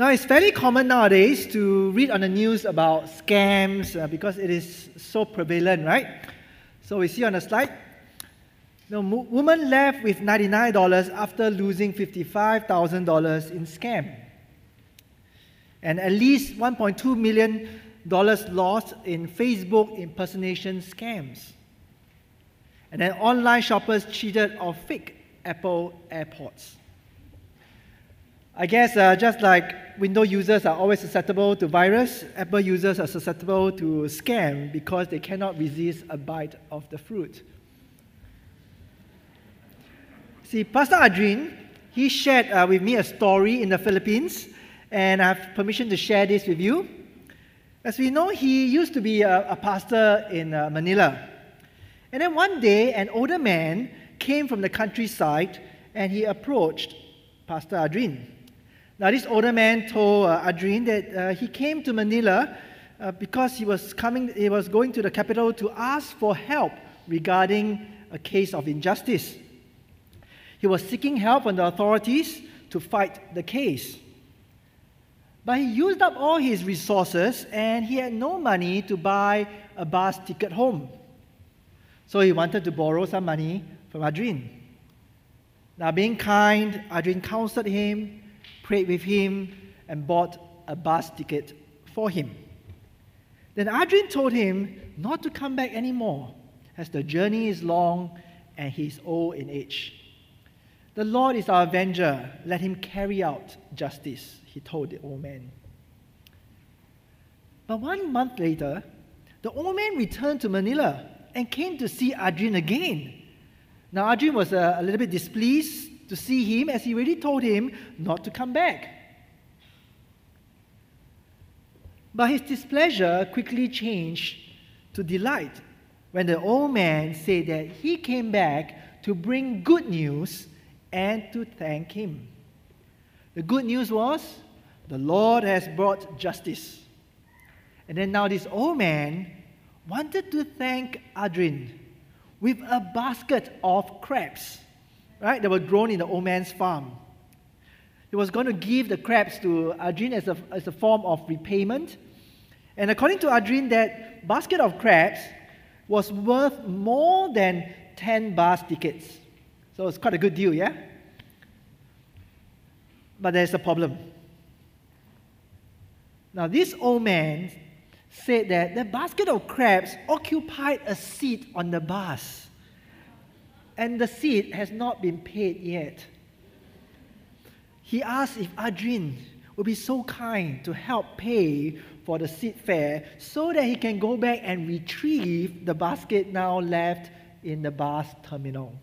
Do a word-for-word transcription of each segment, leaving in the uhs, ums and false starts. Now, it's fairly common nowadays to read on the news about scams uh, because it is so prevalent, right? So we see on the slide, the woman left with ninety-nine dollars after losing fifty-five thousand dollars in scam. And at least one point two million dollars lost in Facebook impersonation scams. And then online shoppers cheated of fake Apple AirPods. I guess uh, just like Windows users are always susceptible to virus, Apple users are susceptible to scam because they cannot resist a bite of the fruit. See, Pastor Adrian, he shared uh, with me a story in the Philippines, and I have permission to share this with you. As we know, he used to be a, a pastor in uh, Manila. And then one day, an older man came from the countryside, and he approached Pastor Adrian. Now, this older man told uh, Adrian that uh, he came to Manila uh, because he was coming, he was going to the capital to ask for help regarding a case of injustice. He was seeking help from the authorities to fight the case. But he used up all his resources, and he had no money to buy a bus ticket home. So he wanted to borrow some money from Adrian. Now, being kind, Adrian counseled him, prayed with him, and bought a bus ticket for him. Then Adrian told him not to come back anymore, as the journey is long and he is old in age. The Lord is our avenger, let him carry out justice, he told the old man. But one month later, the old man returned to Manila and came to see Adrian again. Now, Adrian was a, a little bit displeased to see him, as he already told him not to come back. But his displeasure quickly changed to delight when the old man said that he came back to bring good news and to thank him. The good news was, the Lord has brought justice. And then now this old man wanted to thank Adrian with a basket of crabs, right? They were grown in the old man's farm. He was going to give the crabs to Adrian as a, as a form of repayment. And according to Adrian, that basket of crabs was worth more than ten bus tickets. So it's quite a good deal, yeah? But there's a problem. Now, this old man said that the basket of crabs occupied a seat on the bus, and the seat has not been paid yet. He asked if Adrian would be so kind to help pay for the seat fare so that he can go back and retrieve the basket now left in the bus terminal.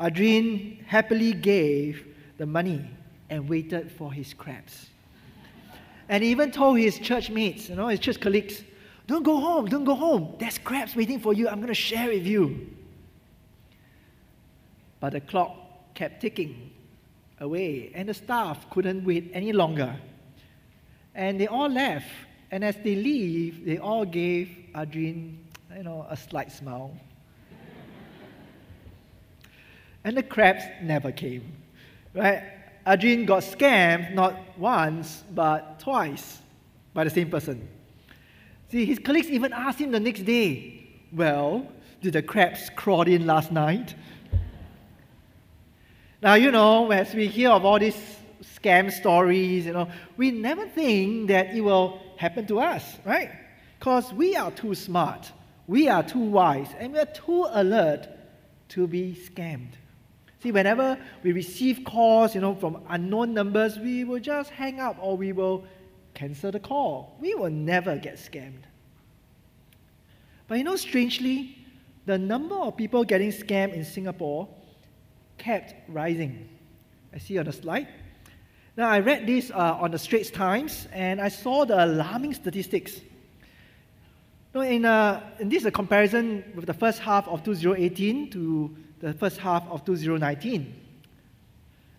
Adrian happily gave the money and waited for his crabs. And he even told his church mates, you know, his church colleagues, don't go home, don't go home. There's crabs waiting for you. I'm going to share with you. But the clock kept ticking away, and the staff couldn't wait any longer. And they all left. And as they leave, they all gave Adrian, you know, a slight smile. And the crabs never came, right? Adrian got scammed not once, but twice by the same person. See, his colleagues even asked him the next day, well, did the crabs crawl in last night? Now, you know, as we hear of all these scam stories, you know, we never think that it will happen to us, right? Because we are too smart, we are too wise, and we are too alert to be scammed. See, whenever we receive calls, you know, from unknown numbers, we will just hang up or we will cancel the call. We will never get scammed. But you know, strangely, the number of people getting scammed in Singapore kept rising. I see on the slide. Now, I read this uh, on the Straits Times, and I saw the alarming statistics. Now, in, uh, in this is a comparison with the first half of two thousand eighteen to the first half of two thousand nineteen.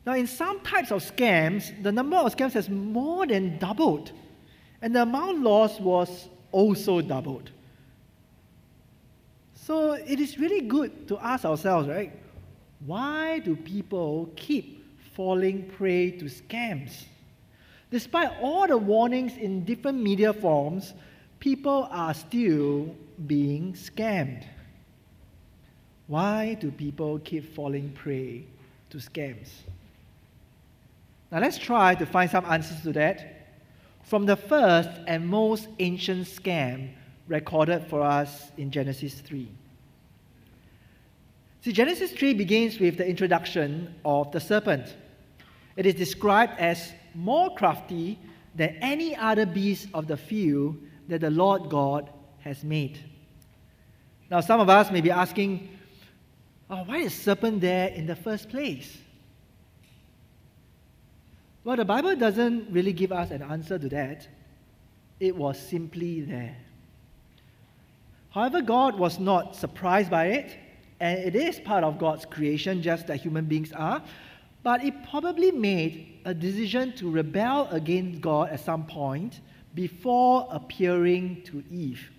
Now, in some types of scams, the number of scams has more than doubled, and the amount lost was also doubled. So it is really good to ask ourselves, right? Why do people keep falling prey to scams. Despite all the warnings in different media forms, people are still being scammed. Why do people keep falling prey to scams? Now let's try to find some answers to that from the first and most ancient scam recorded for us in Genesis three. See, Genesis three begins with the introduction of the serpent. It is described as more crafty than any other beast of the field that the Lord God has made. Now some of us may be asking, oh, why is serpent there in the first place? Well, the Bible doesn't really give us an answer to that. It was simply there. However, God was not surprised by it, and it is part of God's creation, just that human beings are, but it probably made a decision to rebel against God at some point before appearing to Eve.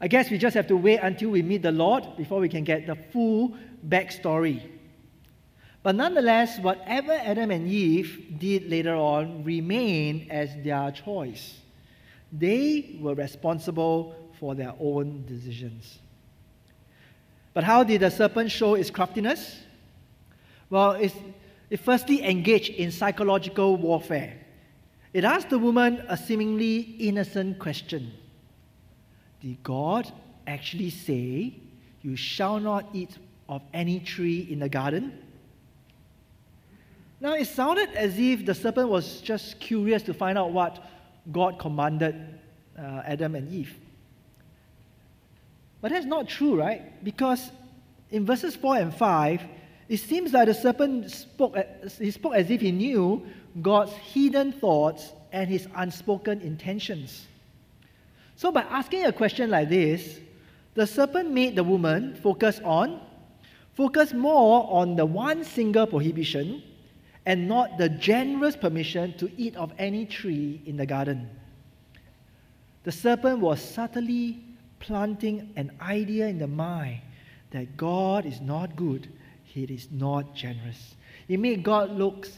I guess we just have to wait until we meet the Lord before we can get the full backstory. But nonetheless, whatever Adam and Eve did later on remained as their choice. They were responsible for their own decisions. But how did the serpent show its craftiness? Well, it's, it firstly engaged in psychological warfare. It asked the woman a seemingly innocent question. Did God actually say, "You shall not eat of any tree in the garden"? Now, it sounded as if the serpent was just curious to find out what God commanded uh, Adam and Eve. But that's not true, right? Because in verses four and five, it seems like the serpent spoke, he spoke as if he knew God's hidden thoughts and his unspoken intentions. So by asking a question like this, the serpent made the woman focus on, focus more on the one single prohibition, and not the generous permission to eat of any tree in the garden. The serpent was subtly planting an idea in the mind that God is not good, he is not generous. It made God look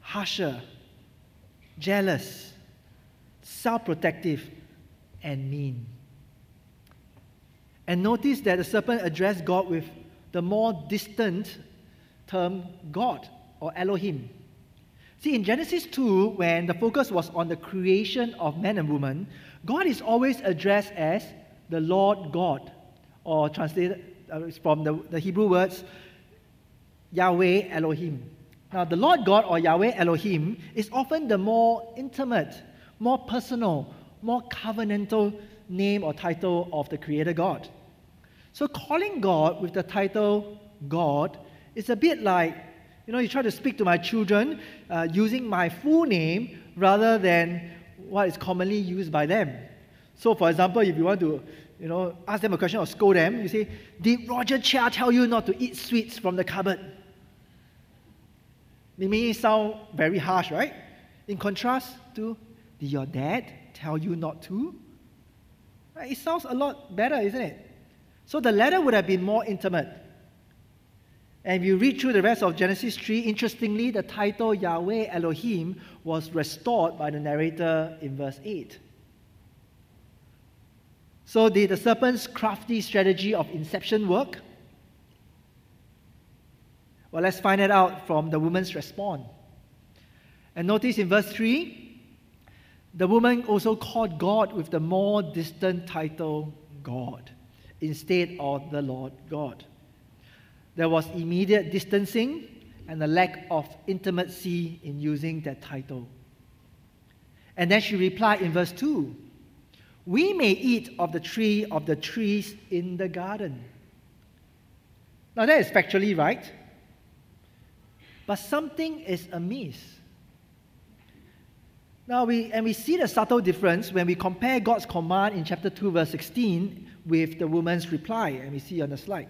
harsher, jealous, self-protective, and mean. And notice that the serpent addressed God with the more distant term God, or Elohim. See, in Genesis two, when the focus was on the creation of man and woman, God is always addressed as the Lord God, or translated from the, the Hebrew words, Yahweh Elohim. Now, the Lord God, or Yahweh Elohim, is often the more intimate, more personal, more covenantal name or title of the Creator God. So calling God with the title God is a bit like, you know, you try to speak to my children uh, using my full name rather than what is commonly used by them. So, for example, if you want to, you know, ask them a question or scold them, you say, "Did Roger Chia tell you not to eat sweets from the cupboard?" It may sound very harsh, right? In contrast to, "Did your dad tell you not to?" It sounds a lot better, isn't it? So the latter would have been more intimate. And if you read through the rest of Genesis three, interestingly, the title Yahweh Elohim was restored by the narrator in verse eight. So did the serpent's crafty strategy of inception work? Well, let's find it out from the woman's response. And notice in verse three, the woman also called God with the more distant title God, instead of the Lord God. There was immediate distancing and a lack of intimacy in using that title. And then she replied in verse two, "We may eat of the tree of the trees in the garden." Now that is factually right, but something is amiss. Now we and we see the subtle difference when we compare God's command in chapter two verse sixteen with the woman's reply, and we see on the slide.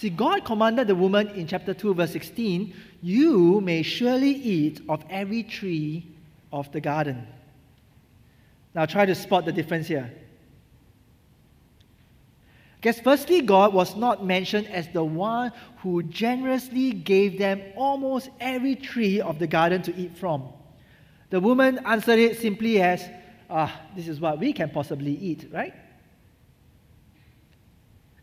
See, God commanded the woman in chapter two verse sixteen, "You may surely eat of every tree of the garden." Now try to spot the difference here. Because firstly, God was not mentioned as the one who generously gave them almost every tree of the garden to eat from. The woman answered it simply as, ah, this is what we can possibly eat, right?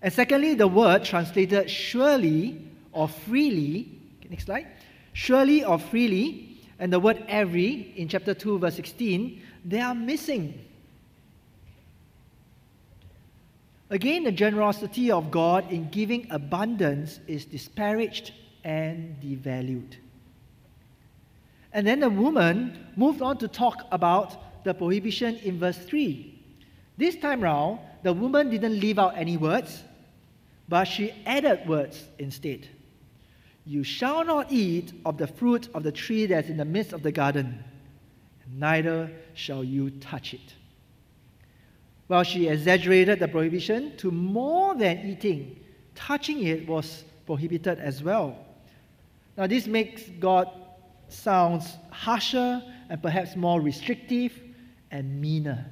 And secondly, the word translated surely or freely, next slide, surely or freely, and the word every in chapter two, verse sixteen, they are missing. Again, the generosity of God in giving abundance is disparaged and devalued. And then the woman moved on to talk about the prohibition in verse three. This time round, the woman didn't leave out any words, but she added words instead. You shall not eat of the fruit of the tree that's in the midst of the garden, neither shall you touch it. Well, she exaggerated the prohibition to more than eating. Touching it was prohibited as well. Now, this makes God sound harsher and perhaps more restrictive and meaner.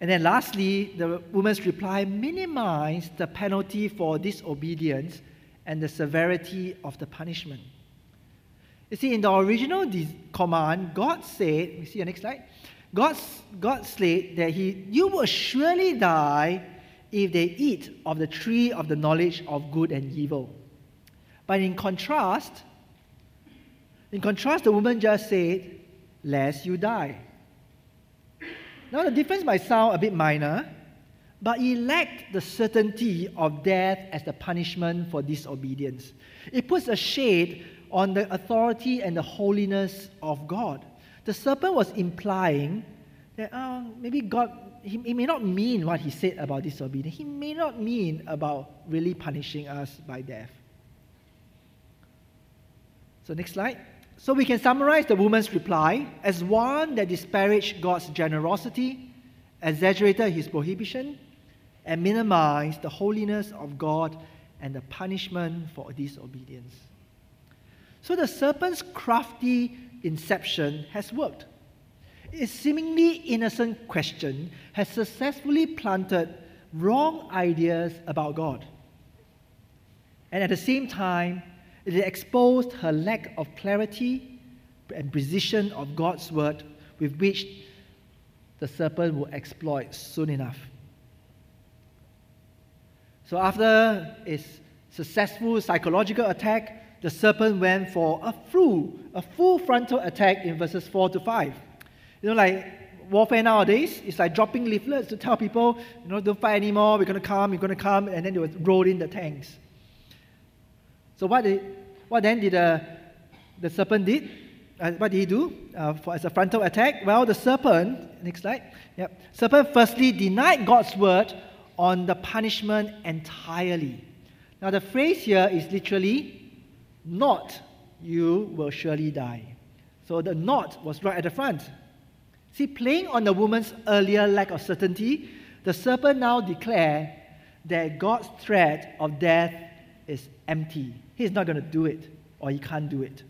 And then lastly, the woman's reply minimized the penalty for disobedience and the severity of the punishment. You see, in the original command, God said, we see the next slide, God, God said that he, you will surely die if they eat of the tree of the knowledge of good and evil. But in contrast, in contrast, the woman just said, lest you die. Now the difference might sound a bit minor, but it lacked the certainty of death as the punishment for disobedience. It puts a shade on the authority and the holiness of God. The serpent was implying that oh, maybe God, he, he may not mean what he said about disobedience. He may not mean about really punishing us by death. So next slide. So we can summarize the woman's reply as one that disparaged God's generosity, exaggerated his prohibition, and minimize the holiness of God and the punishment for disobedience. So the serpent's crafty inception has worked. Its seemingly innocent question has successfully planted wrong ideas about God. And at the same time, it exposed her lack of clarity and precision of God's word, with which the serpent will exploit soon enough. So after its successful psychological attack, the serpent went for a full, a full frontal attack in verses four to five. You know, like warfare nowadays, it's like dropping leaflets to tell people, you know, don't fight anymore, we're going to come, you're going to come, and then they would roll in the tanks. So what, did, what then did uh, the serpent did? Uh, what did he do uh, for, as a frontal attack? Well, the serpent, next slide. Yep. Serpent firstly denied God's word on the punishment entirely. Now the phrase here is literally, not you will surely die. So the not was right at the front. See, playing on the woman's earlier lack of certainty, the serpent now declared that God's threat of death is empty. He's not going to do it, or he can't do it.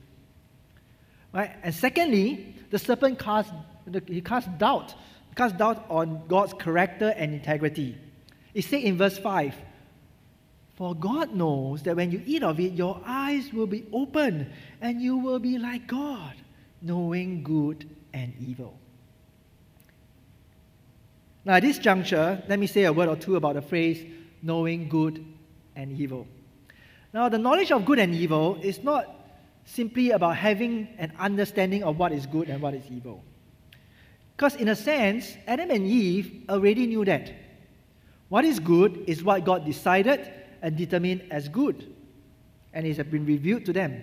Right? And secondly, the serpent cast he cast doubt, cast doubt on God's character and integrity. It said in verse five, "For God knows that when you eat of it, your eyes will be opened, and you will be like God, knowing good and evil." Now, at this juncture, let me say a word or two about the phrase "knowing good and evil." Now, the knowledge of good and evil is not simply about having an understanding of what is good and what is evil. Because in a sense, Adam and Eve already knew that. What is good is what God decided and determined as good, and it has been revealed to them.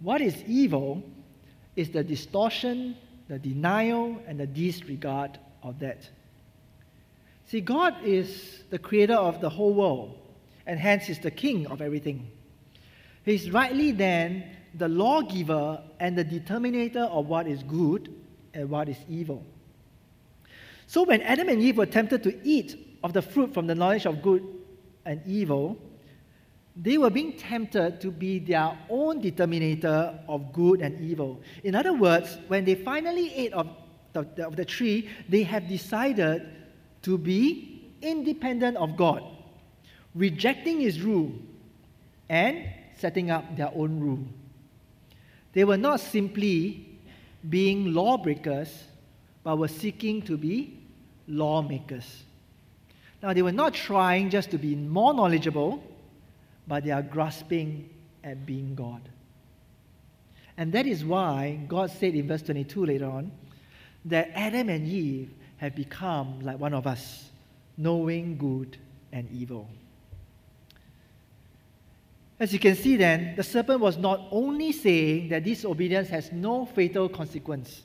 What is evil is the distortion, the denial, and the disregard of that. See, God is the creator of the whole world, and hence is the king of everything. He is rightly then the lawgiver and the determinator of what is good and what is evil. So when Adam and Eve were tempted to eat of the fruit from the knowledge of good and evil, they were being tempted to be their own determinator of good and evil. In other words, when they finally ate of the, of the tree, they have decided to be independent of God, rejecting His rule and setting up their own rule. They were not simply being lawbreakers, but were seeking to be lawmakers. Now, they were not trying just to be more knowledgeable, but they are grasping at being God. And that is why God said in verse twenty-two later on, that Adam and Eve have become like one of us, knowing good and evil. As you can see then, the serpent was not only saying that disobedience has no fatal consequence,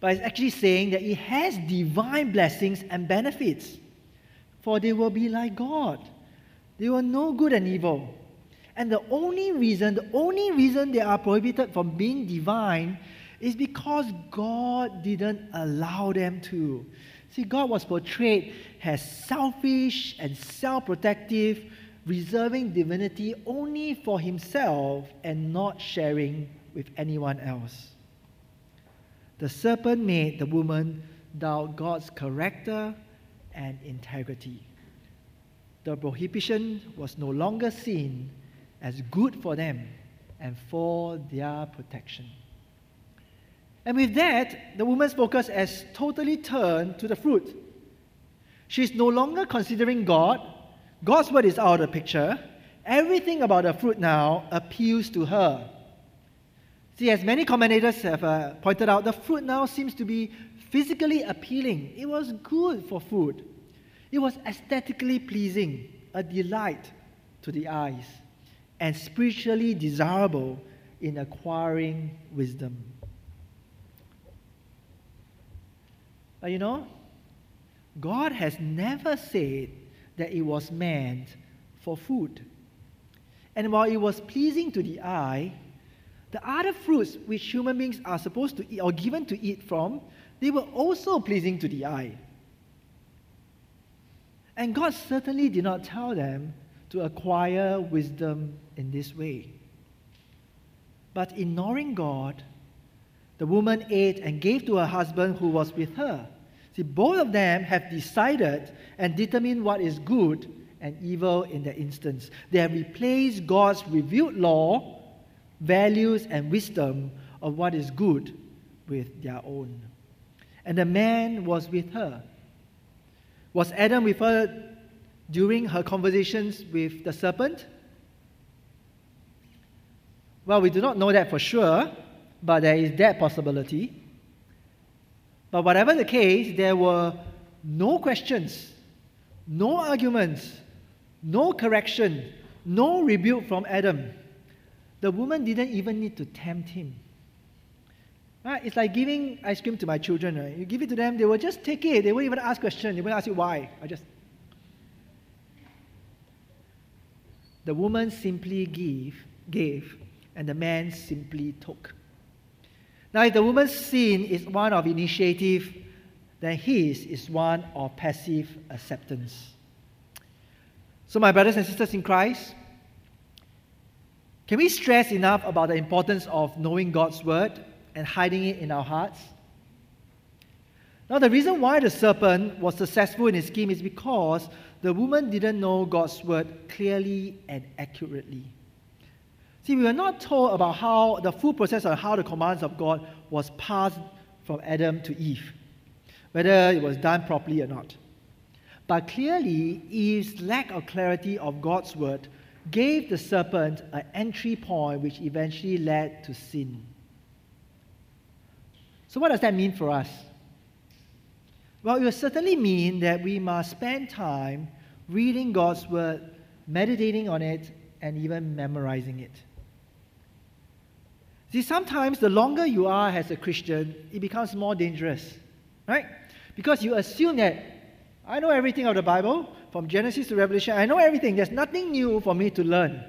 but it's actually saying that it has divine blessings and benefits, for they will be like God. They will know good and evil. And the only reason, the only reason they are prohibited from being divine is because God didn't allow them to. See, God was portrayed as selfish and self-protective, reserving divinity only for himself and not sharing with anyone else. The serpent made the woman doubt God's character and integrity. The prohibition was no longer seen as good for them and for their protection. And with that, the woman's focus has totally turned to the fruit. She's no longer considering God. God's word is out of the picture. Everything about the fruit now appeals to her. See, as many commentators have uh, pointed out, the fruit now seems to be physically appealing. It was good for food. It was aesthetically pleasing, a delight to the eyes, and spiritually desirable in acquiring wisdom. But you know, God has never said that it was meant for food. And while it was pleasing to the eye, the other fruits which human beings are supposed to eat or given to eat from, they were also pleasing to the eye. And God certainly did not tell them to acquire wisdom in this way. But ignoring God, the woman ate and gave to her husband who was with her. See, both of them have decided and determined what is good and evil in their instance. They have replaced God's revealed law, values, and wisdom of what is good with their own. And the man was with her. Was Adam with her during her conversations with the serpent? Well, we do not know that for sure, but there is that possibility. But whatever the case, there were no questions, no arguments, no correction, no rebuke from Adam. The woman didn't even need to tempt him. Right? It's like giving ice cream to my children. Right? You give it to them, they will just take it. They won't even ask questions. They won't ask you why. I just. The woman simply gave, gave, and the man simply took. Now, if the woman's sin is one of initiative, then his is one of passive acceptance. So, my brothers and sisters in Christ, can we stress enough about the importance of knowing God's word and hiding it in our hearts? Now, the reason why the serpent was successful in his scheme is because the woman didn't know God's word clearly and accurately. See, we are not told about how the full process of how the commands of God was passed from Adam to Eve, whether it was done properly or not. But clearly, Eve's lack of clarity of God's word gave the serpent an entry point which eventually led to sin. So what does that mean for us? Well, it will certainly mean that we must spend time reading God's word, meditating on it, and even memorizing it. See, sometimes the longer you are as a Christian, it becomes more dangerous, right? Because you assume that, I know everything of the Bible, from Genesis to Revelation, I know everything, there's nothing new for me to learn.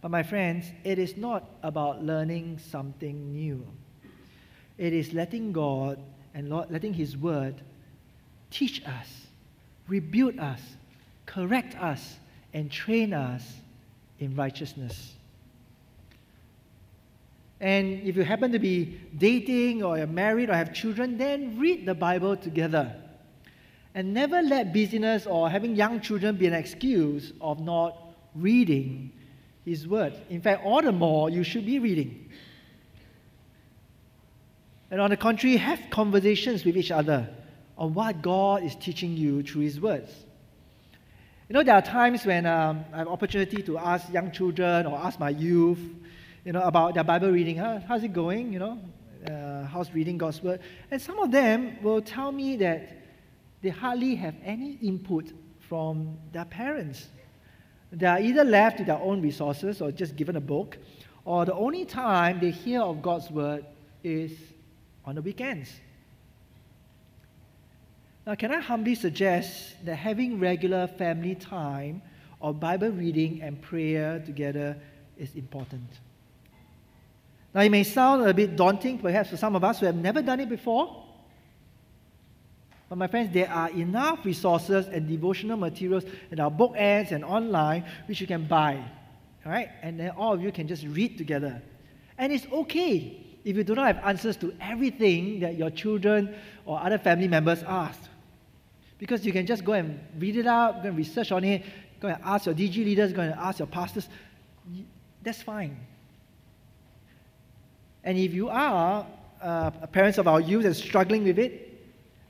But my friends, it is not about learning something new. It is letting God and letting His Word teach us, rebuke us, correct us, and train us in righteousness. And if you happen to be dating or you're married or have children, then read the Bible together. And never let busyness or having young children be an excuse of not reading His Word. In fact, all the more you should be reading. And on the contrary, have conversations with each other on what God is teaching you through His words. You know, there are times when um, I have an opportunity to ask young children or ask my youth, you know, about their Bible reading. Huh? How's it going? You know, uh, how's reading God's Word? And some of them will tell me that they hardly have any input from their parents. They are either left to their own resources or just given a book, or the only time they hear of God's Word is on the weekends. Now, can I humbly suggest that having regular family time or Bible reading and prayer together is important. Now, it may sound a bit daunting, perhaps, for some of us who have never done it before. But my friends, there are enough resources and devotional materials in our bookends and online which you can buy. All right? And then all of you can just read together. And it's okay if you do not have answers to everything that your children or other family members ask. Because you can just go and read it out, go and research on it, go and ask your D G leaders, go and ask your pastors. That's fine. And if you are uh, parents of our youth and struggling with it,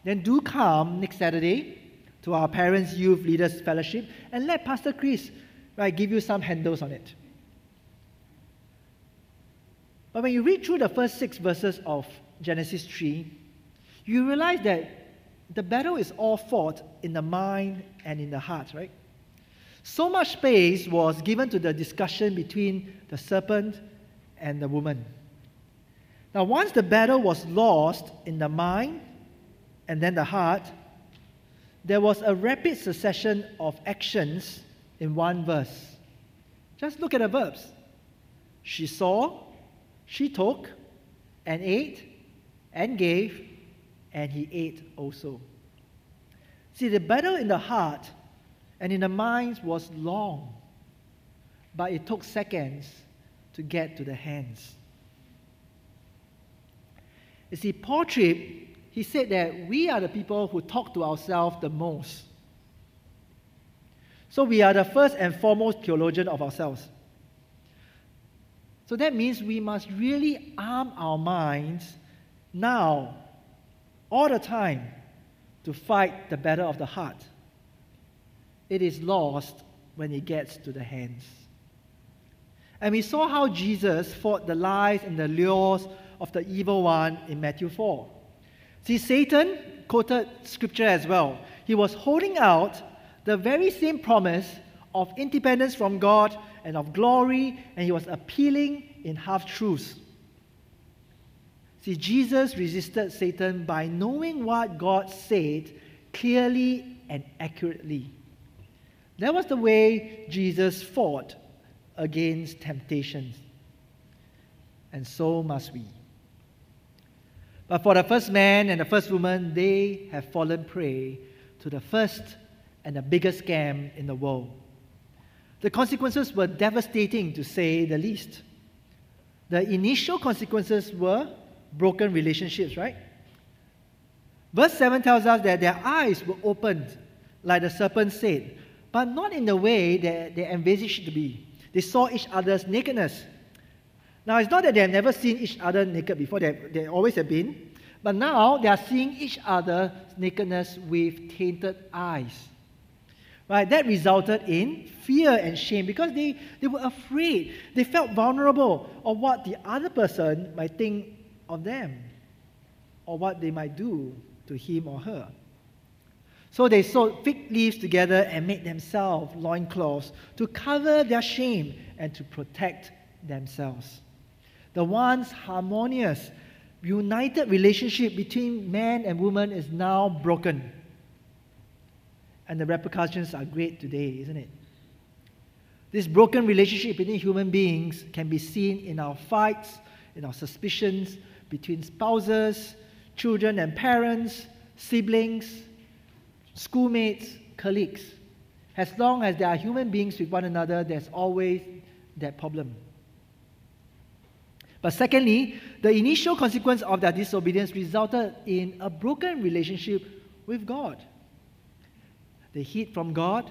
then do come next Saturday to our Parents Youth Leaders Fellowship and let Pastor Chris right, give you some handles on it. But when you read through the first six verses of Genesis three, you realize that the battle is all fought in the mind and in the heart, right? So much space was given to the discussion between the serpent and the woman. Now, once the battle was lost in the mind and then the heart, there was a rapid succession of actions in one verse. Just look at the verbs. She saw, she took, and ate, and gave, and he ate also. See, the battle in the heart and in the minds was long, but it took seconds to get to the hands. You see, Paul Tripp, he said that we are the people who talk to ourselves the most. So we are the first and foremost theologian of ourselves. So that means we must really arm our minds now, all the time, to fight the battle of the heart. It is lost when it gets to the hands. And we saw how Jesus fought the lies and the lures of the evil one in Matthew four. See, Satan quoted scripture as well. He was holding out the very same promise of independence from God and of glory, and he was appealing in half-truths. See, Jesus resisted Satan by knowing what God said clearly and accurately. That was the way Jesus fought against temptations. And so must we. But for the first man and the first woman, they have fallen prey to the first and the biggest scam in the world. The consequences were devastating, to say the least. The initial consequences were broken relationships, right? Verse seven tells us that their eyes were opened, like the serpent said, but not in the way that they envisaged to be. They saw each other's nakedness. Now, it's not that they have never seen each other naked before. They, they always have been. But now, they are seeing each other's nakedness with tainted eyes. Right, that resulted in fear and shame because they, they were afraid. They felt vulnerable of what the other person might think of them or what they might do to him or her. So they sewed fig leaves together and made themselves loincloths to cover their shame and to protect themselves. The once harmonious, united relationship between man and woman is now broken. And the repercussions are great today, isn't it? This broken relationship between human beings can be seen in our fights, in our suspicions, between spouses, children and parents, siblings, schoolmates, colleagues. As long as there are human beings with one another, there's always that problem. But secondly, the initial consequence of their disobedience resulted in a broken relationship with God. They hid from God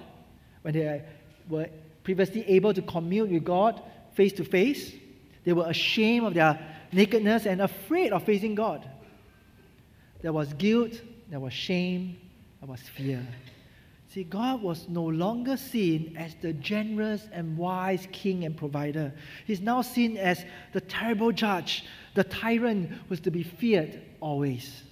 when they were previously able to commune with God face to face. They were ashamed of their nakedness and afraid of facing God. There was guilt, there was shame, there was fear. See, God was no longer seen as the generous and wise king and provider. He's now seen as the terrible judge, the tyrant who's to be feared always.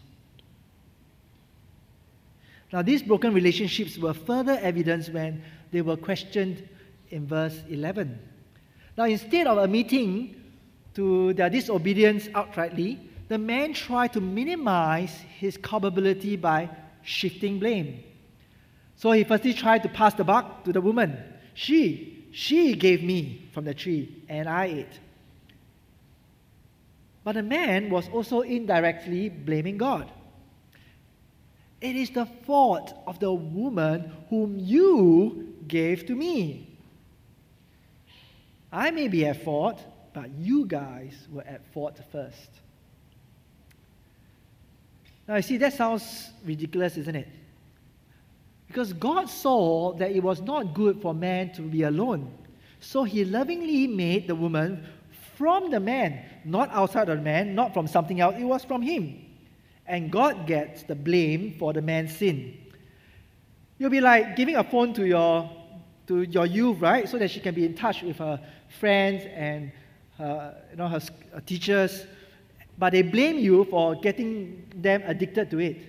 Now, these broken relationships were further evidenced when they were questioned in verse eleven. Now, instead of admitting to their disobedience outrightly, the man tried to minimize his culpability by shifting blame. So he firstly tried to pass the buck to the woman. She, she gave me from the tree, and I ate. But the man was also indirectly blaming God. It is the fault of the woman whom you gave to me. I may be at fault, but you guys were at fault first. Now you see, that sounds ridiculous, isn't it? Because God saw that it was not good for man to be alone. So he lovingly made the woman from the man, not outside of the man, not from something else, it was from him. And God gets the blame for the man's sin. You'll be like giving a phone to your to your youth, right? So that she can be in touch with her friends and her, you know, her, her teachers. But they blame you for getting them addicted to it.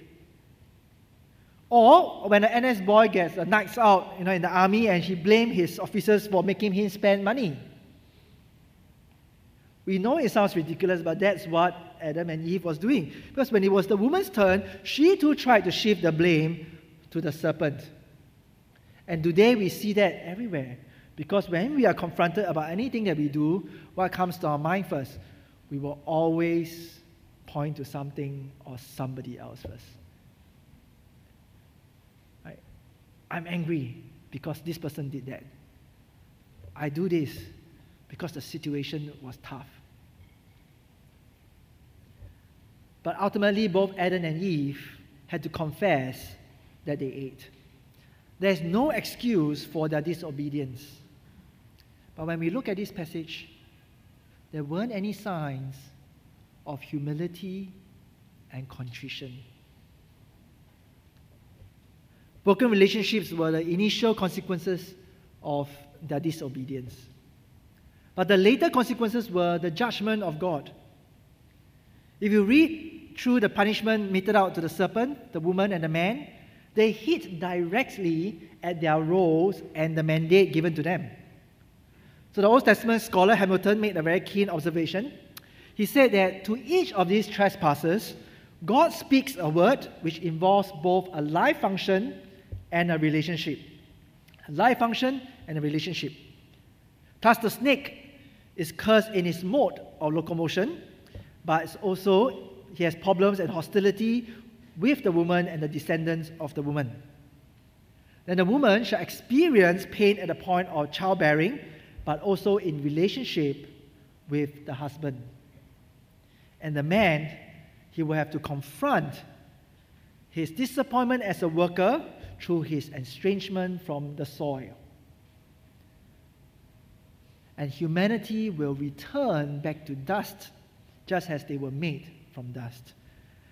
Or when an N S boy gets a nights out, you know, in the army, and she blames his officers for making him spend money. We know it sounds ridiculous, but that's what Adam and Eve was doing. Because when it was the woman's turn, she too tried to shift the blame to the serpent. And today we see that everywhere. Because when we are confronted about anything that we do, what comes to our mind first? We will always point to something or somebody else first. Right? I'm angry because this person did that. I do this because the situation was tough. But ultimately, both Adam and Eve had to confess that they ate. There's no excuse for their disobedience. But when we look at this passage, there weren't any signs of humility and contrition. Broken relationships were the initial consequences of their disobedience. But the later consequences were the judgment of God. If you read through the punishment meted out to the serpent, the woman, and the man, they hit directly at their roles and the mandate given to them. So the Old Testament scholar Hamilton made a very keen observation. He said that to each of these trespasses, God speaks a word which involves both a life function and a relationship. A life function and a relationship. Thus, the snake is cursed in his mode of locomotion, but it's also he has problems and hostility with the woman and the descendants of the woman. Then the woman shall experience pain at the point of childbearing, but also in relationship with the husband. And the man, he will have to confront his disappointment as a worker through his estrangement from the soil. And humanity will return back to dust, just as they were made from dust.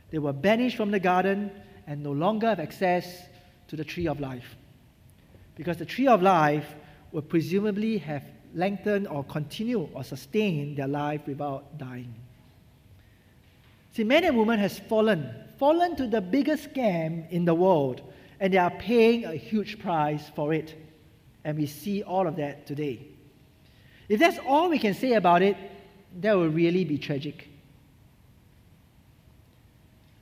They were banished from the garden and no longer have access to the tree of life. Because the tree of life will presumably have lengthened or continued or sustained their life without dying. See, man and woman has fallen, fallen to the biggest scam in the world, and they are paying a huge price for it. And we see all of that today. If that's all we can say about it, that will really be tragic.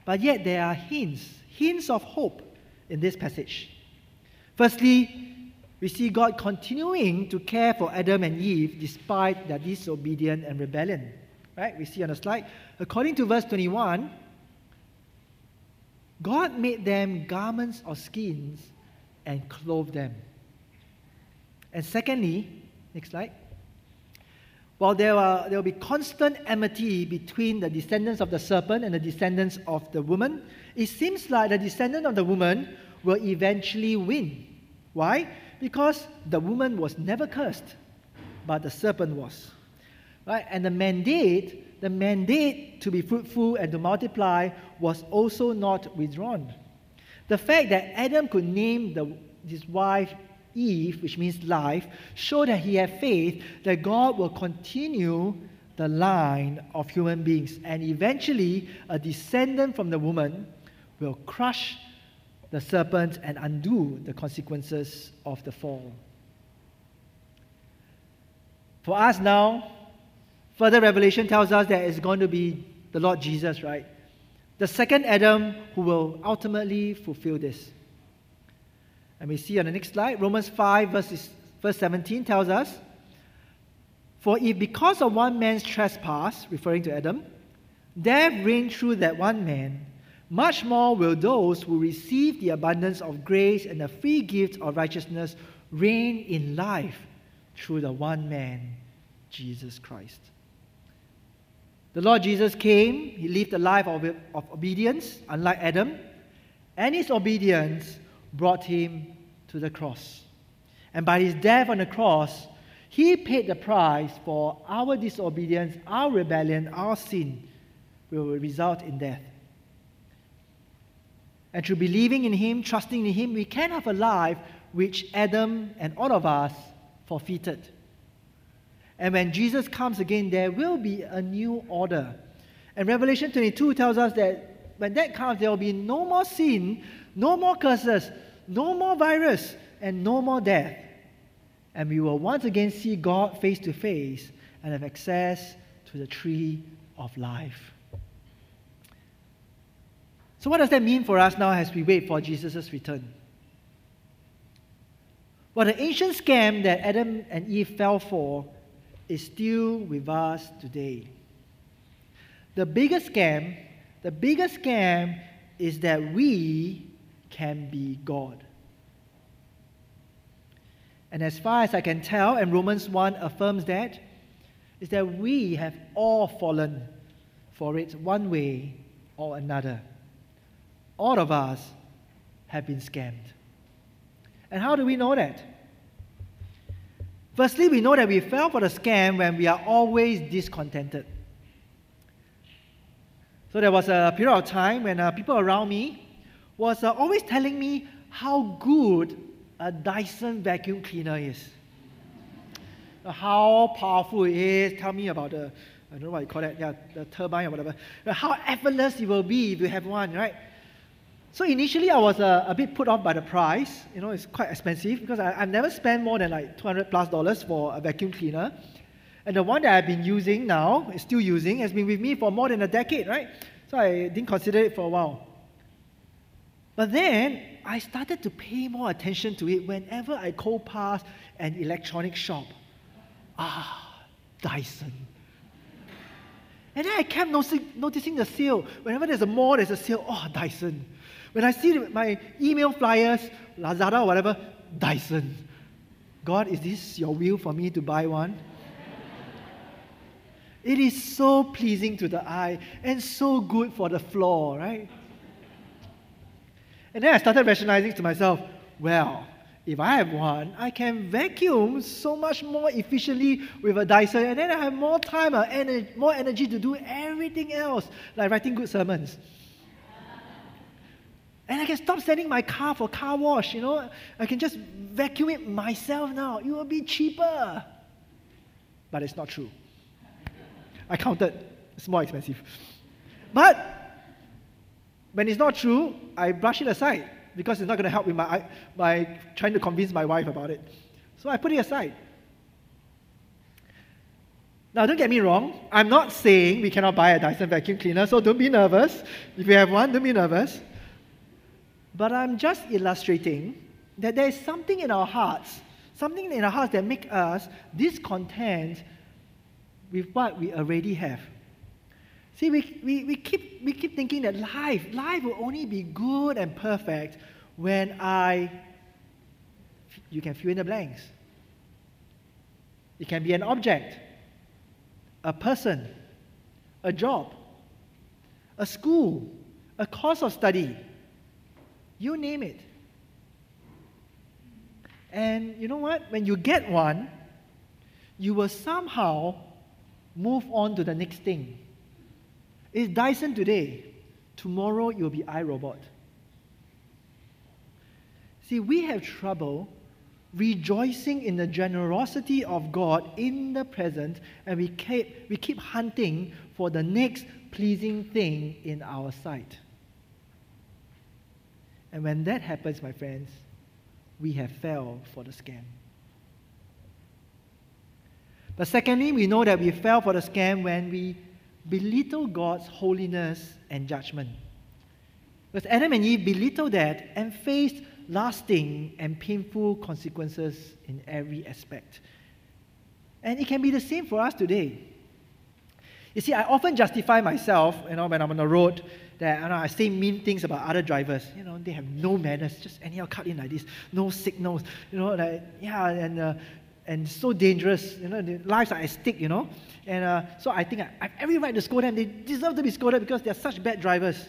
But yet there are hints, hints of hope in this passage. Firstly, we see God continuing to care for Adam and Eve despite their disobedience and rebellion. Right? We see on the slide, according to verse twenty-one, God made them garments of skins and clothed them. And secondly, next slide, While there are, there will be constant enmity between the descendants of the serpent and the descendants of the woman, it seems like the descendant of the woman will eventually win. Why? Because the woman was never cursed, but the serpent was. Right? And the mandate, the mandate to be fruitful and to multiply was also not withdrawn. The fact that Adam could name the, his wife Eve, which means life, showed that he had faith that God will continue the line of human beings, and eventually a descendant from the woman will crush the serpent and undo the consequences of the fall. For us now, further revelation tells us that it's going to be the Lord Jesus, right? The second Adam who will ultimately fulfill this. And we see on the next slide, Romans five, verse seventeen tells us, "For if because of one man's trespass," referring to Adam, "death reigned through that one man, much more will those who receive the abundance of grace and the free gift of righteousness reign in life through the one man, Jesus Christ." The Lord Jesus came, He lived a life of, of obedience, unlike Adam, and His obedience brought Him to the cross. And by His death on the cross, He paid the price for our disobedience, our rebellion, our sin, which will result in death. And through believing in Him, trusting in Him, we can have a life which Adam and all of us forfeited. And when Jesus comes again, there will be a new order. And Revelation twenty-two tells us that when that comes, there will be no more sin, no more curses, no more virus, and no more death. And we will once again see God face to face and have access to the tree of life. So what does that mean for us now as we wait for Jesus' return? Well, the ancient scam that Adam and Eve fell for is still with us today. The biggest scam, the biggest scam is that we can be God. And as far as I can tell, and Romans one affirms that, is that we have all fallen for it one way or another. All of us have been scammed. And how do we know that? Firstly, we know that we fell for the scam when we are always discontented. So there was a period of time when uh, people around me was uh, always telling me how good a Dyson vacuum cleaner is. How powerful it is. Tell me about the, I don't know what you call that, yeah, the turbine or whatever. How effortless it will be if you have one, right? So initially, I was uh, a bit put off by the price. You know, it's quite expensive because I, I've never spent more than like two hundred plus dollars for a vacuum cleaner. And the one that I've been using now, still using, has been with me for more than a decade, right? So I didn't consider it for a while. But then, I started to pay more attention to it whenever I go past an electronic shop. Ah, Dyson. And then I kept noticing, noticing the sale. Whenever there's a mall, there's a sale, oh, Dyson. When I see my email flyers, Lazada or whatever, Dyson. God, is this your will for me to buy one? It is so pleasing to the eye and so good for the floor, right? And then I started rationalizing to myself, well, if I have one, I can vacuum so much more efficiently with a Dyson, and then I have more time and ener- more energy to do everything else, like writing good sermons. And I can stop sending my car for car wash, you know. I can just vacuum it myself now. It will be cheaper. But it's not true. I counted. It's more expensive. But when it's not true, I brush it aside because it's not going to help with my, my trying to convince my wife about it. So I put it aside. Now, don't get me wrong. I'm not saying we cannot buy a Dyson vacuum cleaner, so don't be nervous. If you have one, don't be nervous. But I'm just illustrating that there is something in our hearts, something in our hearts that makes us discontent with what we already have. See, we, we, we, keep, we keep thinking that life, life will only be good and perfect when I, you can fill in the blanks. It can be an object, a person, a job, a school, a course of study, you name it. And you know what? When you get one, you will somehow move on to the next thing. It's Dyson today. Tomorrow you'll be iRobot. See, we have trouble rejoicing in the generosity of God in the present, and we keep, we keep hunting for the next pleasing thing in our sight. And when that happens, my friends, we have fell for the scam. But secondly, we know that we fell for the scam when we belittle God's holiness and judgment. Because Adam and Eve belittled that and faced lasting and painful consequences in every aspect. And it can be the same for us today. You see, I often justify myself, you know, when I'm on the road, that you know, I say mean things about other drivers. You know, they have no manners, just anyhow cut in like this, no signals. You know, like yeah, and uh, and so dangerous. You know, their lives are at stake. You know, and uh, so I think I, I have every right to scold them. They deserve to be scolded because they are such bad drivers.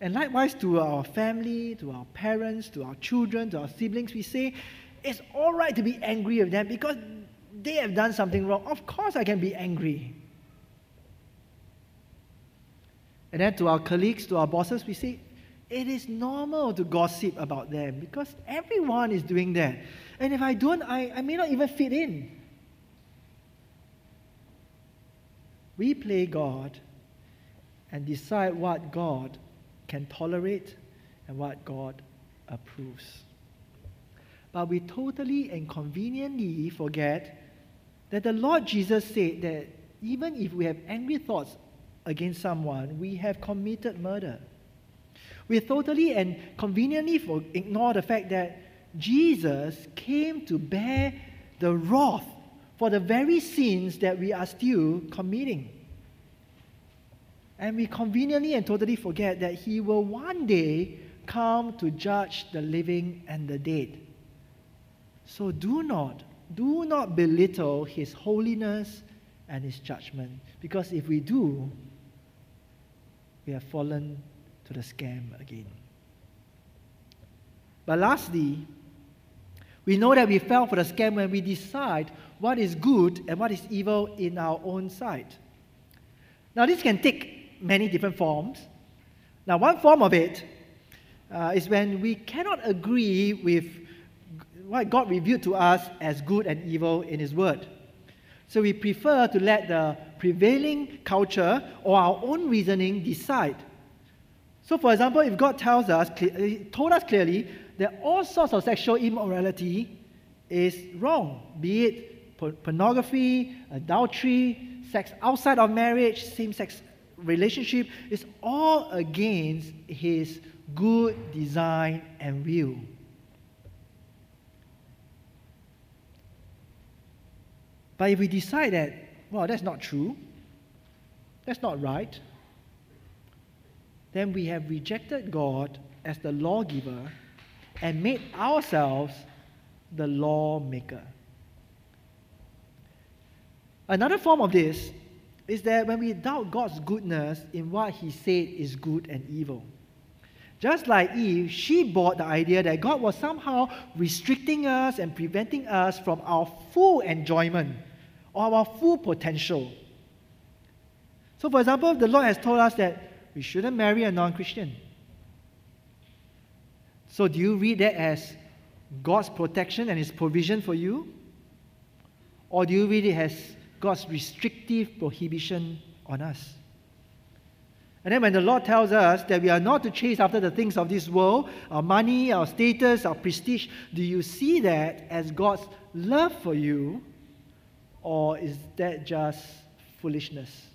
And likewise to our family, to our parents, to our children, to our siblings, we say, it's all right to be angry with them because they have done something wrong. Of course I can be angry. And then to our colleagues, to our bosses, we say, it is normal to gossip about them because everyone is doing that. And if I don't, I, I may not even fit in. We play God and decide what God can tolerate and what God approves. But we totally and conveniently forget that the Lord Jesus said that even if we have angry thoughts against someone, we have committed murder. We totally and conveniently for ignore the fact that Jesus came to bear the wrath for the very sins that we are still committing. And we conveniently and totally forget that He will one day come to judge the living and the dead. So do not, do not belittle His holiness and His judgment. Because if we do, we have fallen to the scam again. But lastly, we know that we fell for the scam when we decide what is good and what is evil in our own sight. Now this can take many different forms. Now, one form of it uh, is when we cannot agree with what God revealed to us as good and evil in His Word. So we prefer to let the prevailing culture or our own reasoning decide. So for example, if God tells us, told us clearly that all sorts of sexual immorality is wrong, be it pornography, adultery, sex outside of marriage, same-sex relationship, is all against His good design and will. But if we decide that, well, that's not true, that's not right, then we have rejected God as the lawgiver and made ourselves the lawmaker. Another form of this is that when we doubt God's goodness in what He said is good and evil. Just like Eve, she bought the idea that God was somehow restricting us and preventing us from our full enjoyment or our full potential. So for example, the Lord has told us that we shouldn't marry a non-Christian. So do you read that as God's protection and His provision for you? Or do you read it as God's restrictive prohibition on us? And then when the Lord tells us that we are not to chase after the things of this world, our money, our status, our prestige, do you see that as God's love for you, or is that just foolishness?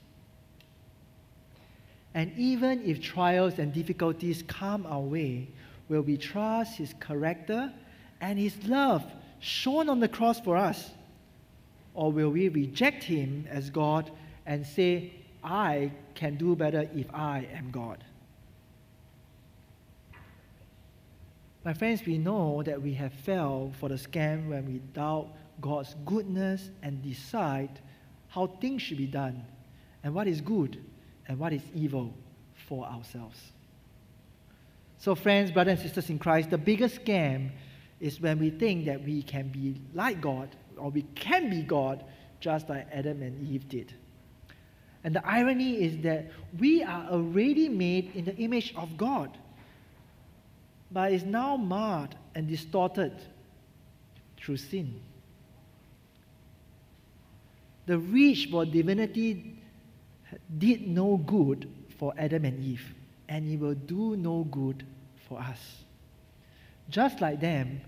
And even if trials and difficulties come our way, will we trust His character and His love shown on the cross for us? Or will we reject Him as God and say, I can do better if I am God? My friends, we know that we have fell for the scam when we doubt God's goodness and decide how things should be done and what is good and what is evil for ourselves. So friends, brothers and sisters in Christ, the biggest scam is when we think that we can be like God or we can be God just like Adam and Eve did. And the irony is that we are already made in the image of God, but is now marred and distorted through sin. The reach for divinity did no good for Adam and Eve, and it will do no good for us. Just like them,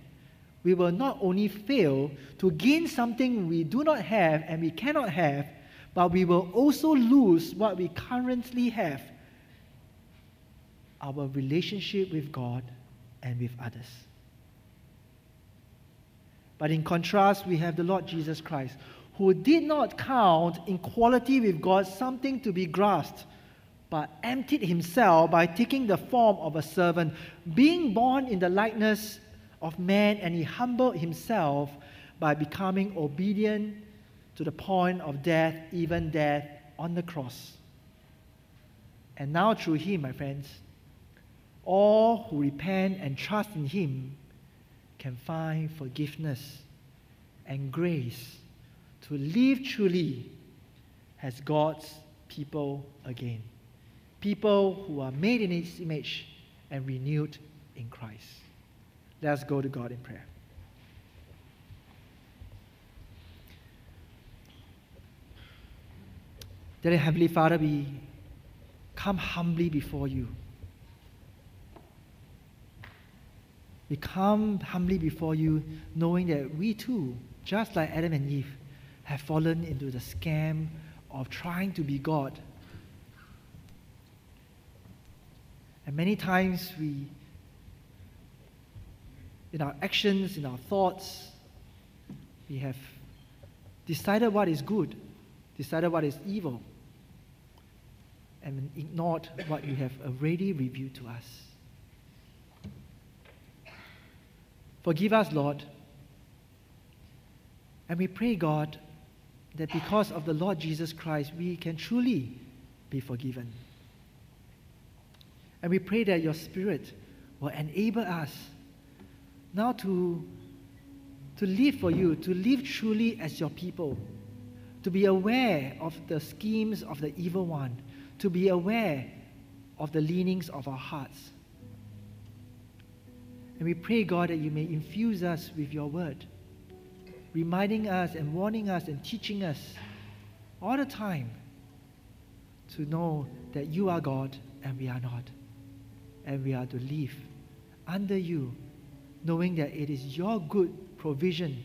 we will not only fail to gain something we do not have and we cannot have, but we will also lose what we currently have, our relationship with God and with others. But in contrast, we have the Lord Jesus Christ, who did not count equality with God something to be grasped, but emptied himself by taking the form of a servant, being born in the likeness of man, and he humbled himself by becoming obedient to the point of death, even death on the cross. And now through him, my friends, all who repent and trust in him can find forgiveness and grace to live truly as God's people again. People who are made in his image and renewed in Christ. Let us go to God in prayer. Dear Heavenly Father, we come humbly before you. We come humbly before you, knowing that we too, just like Adam and Eve, have fallen into the scam of trying to be God. And many times we, in our actions, in our thoughts, we have decided what is good, decided what is evil, and ignored what you have already revealed to us. Forgive us, Lord. And we pray, God, that because of the Lord Jesus Christ, we can truly be forgiven. And we pray that your Spirit will enable us now to, to live for you, to live truly as your people, to be aware of the schemes of the evil one, to be aware of the leanings of our hearts. And we pray, God, that you may infuse us with your word, reminding us and warning us and teaching us all the time to know that you are God and we are not. And we are to live under you, knowing that it is your good provision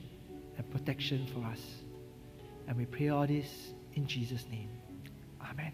and protection for us. And we pray all this in Jesus' name. Amen.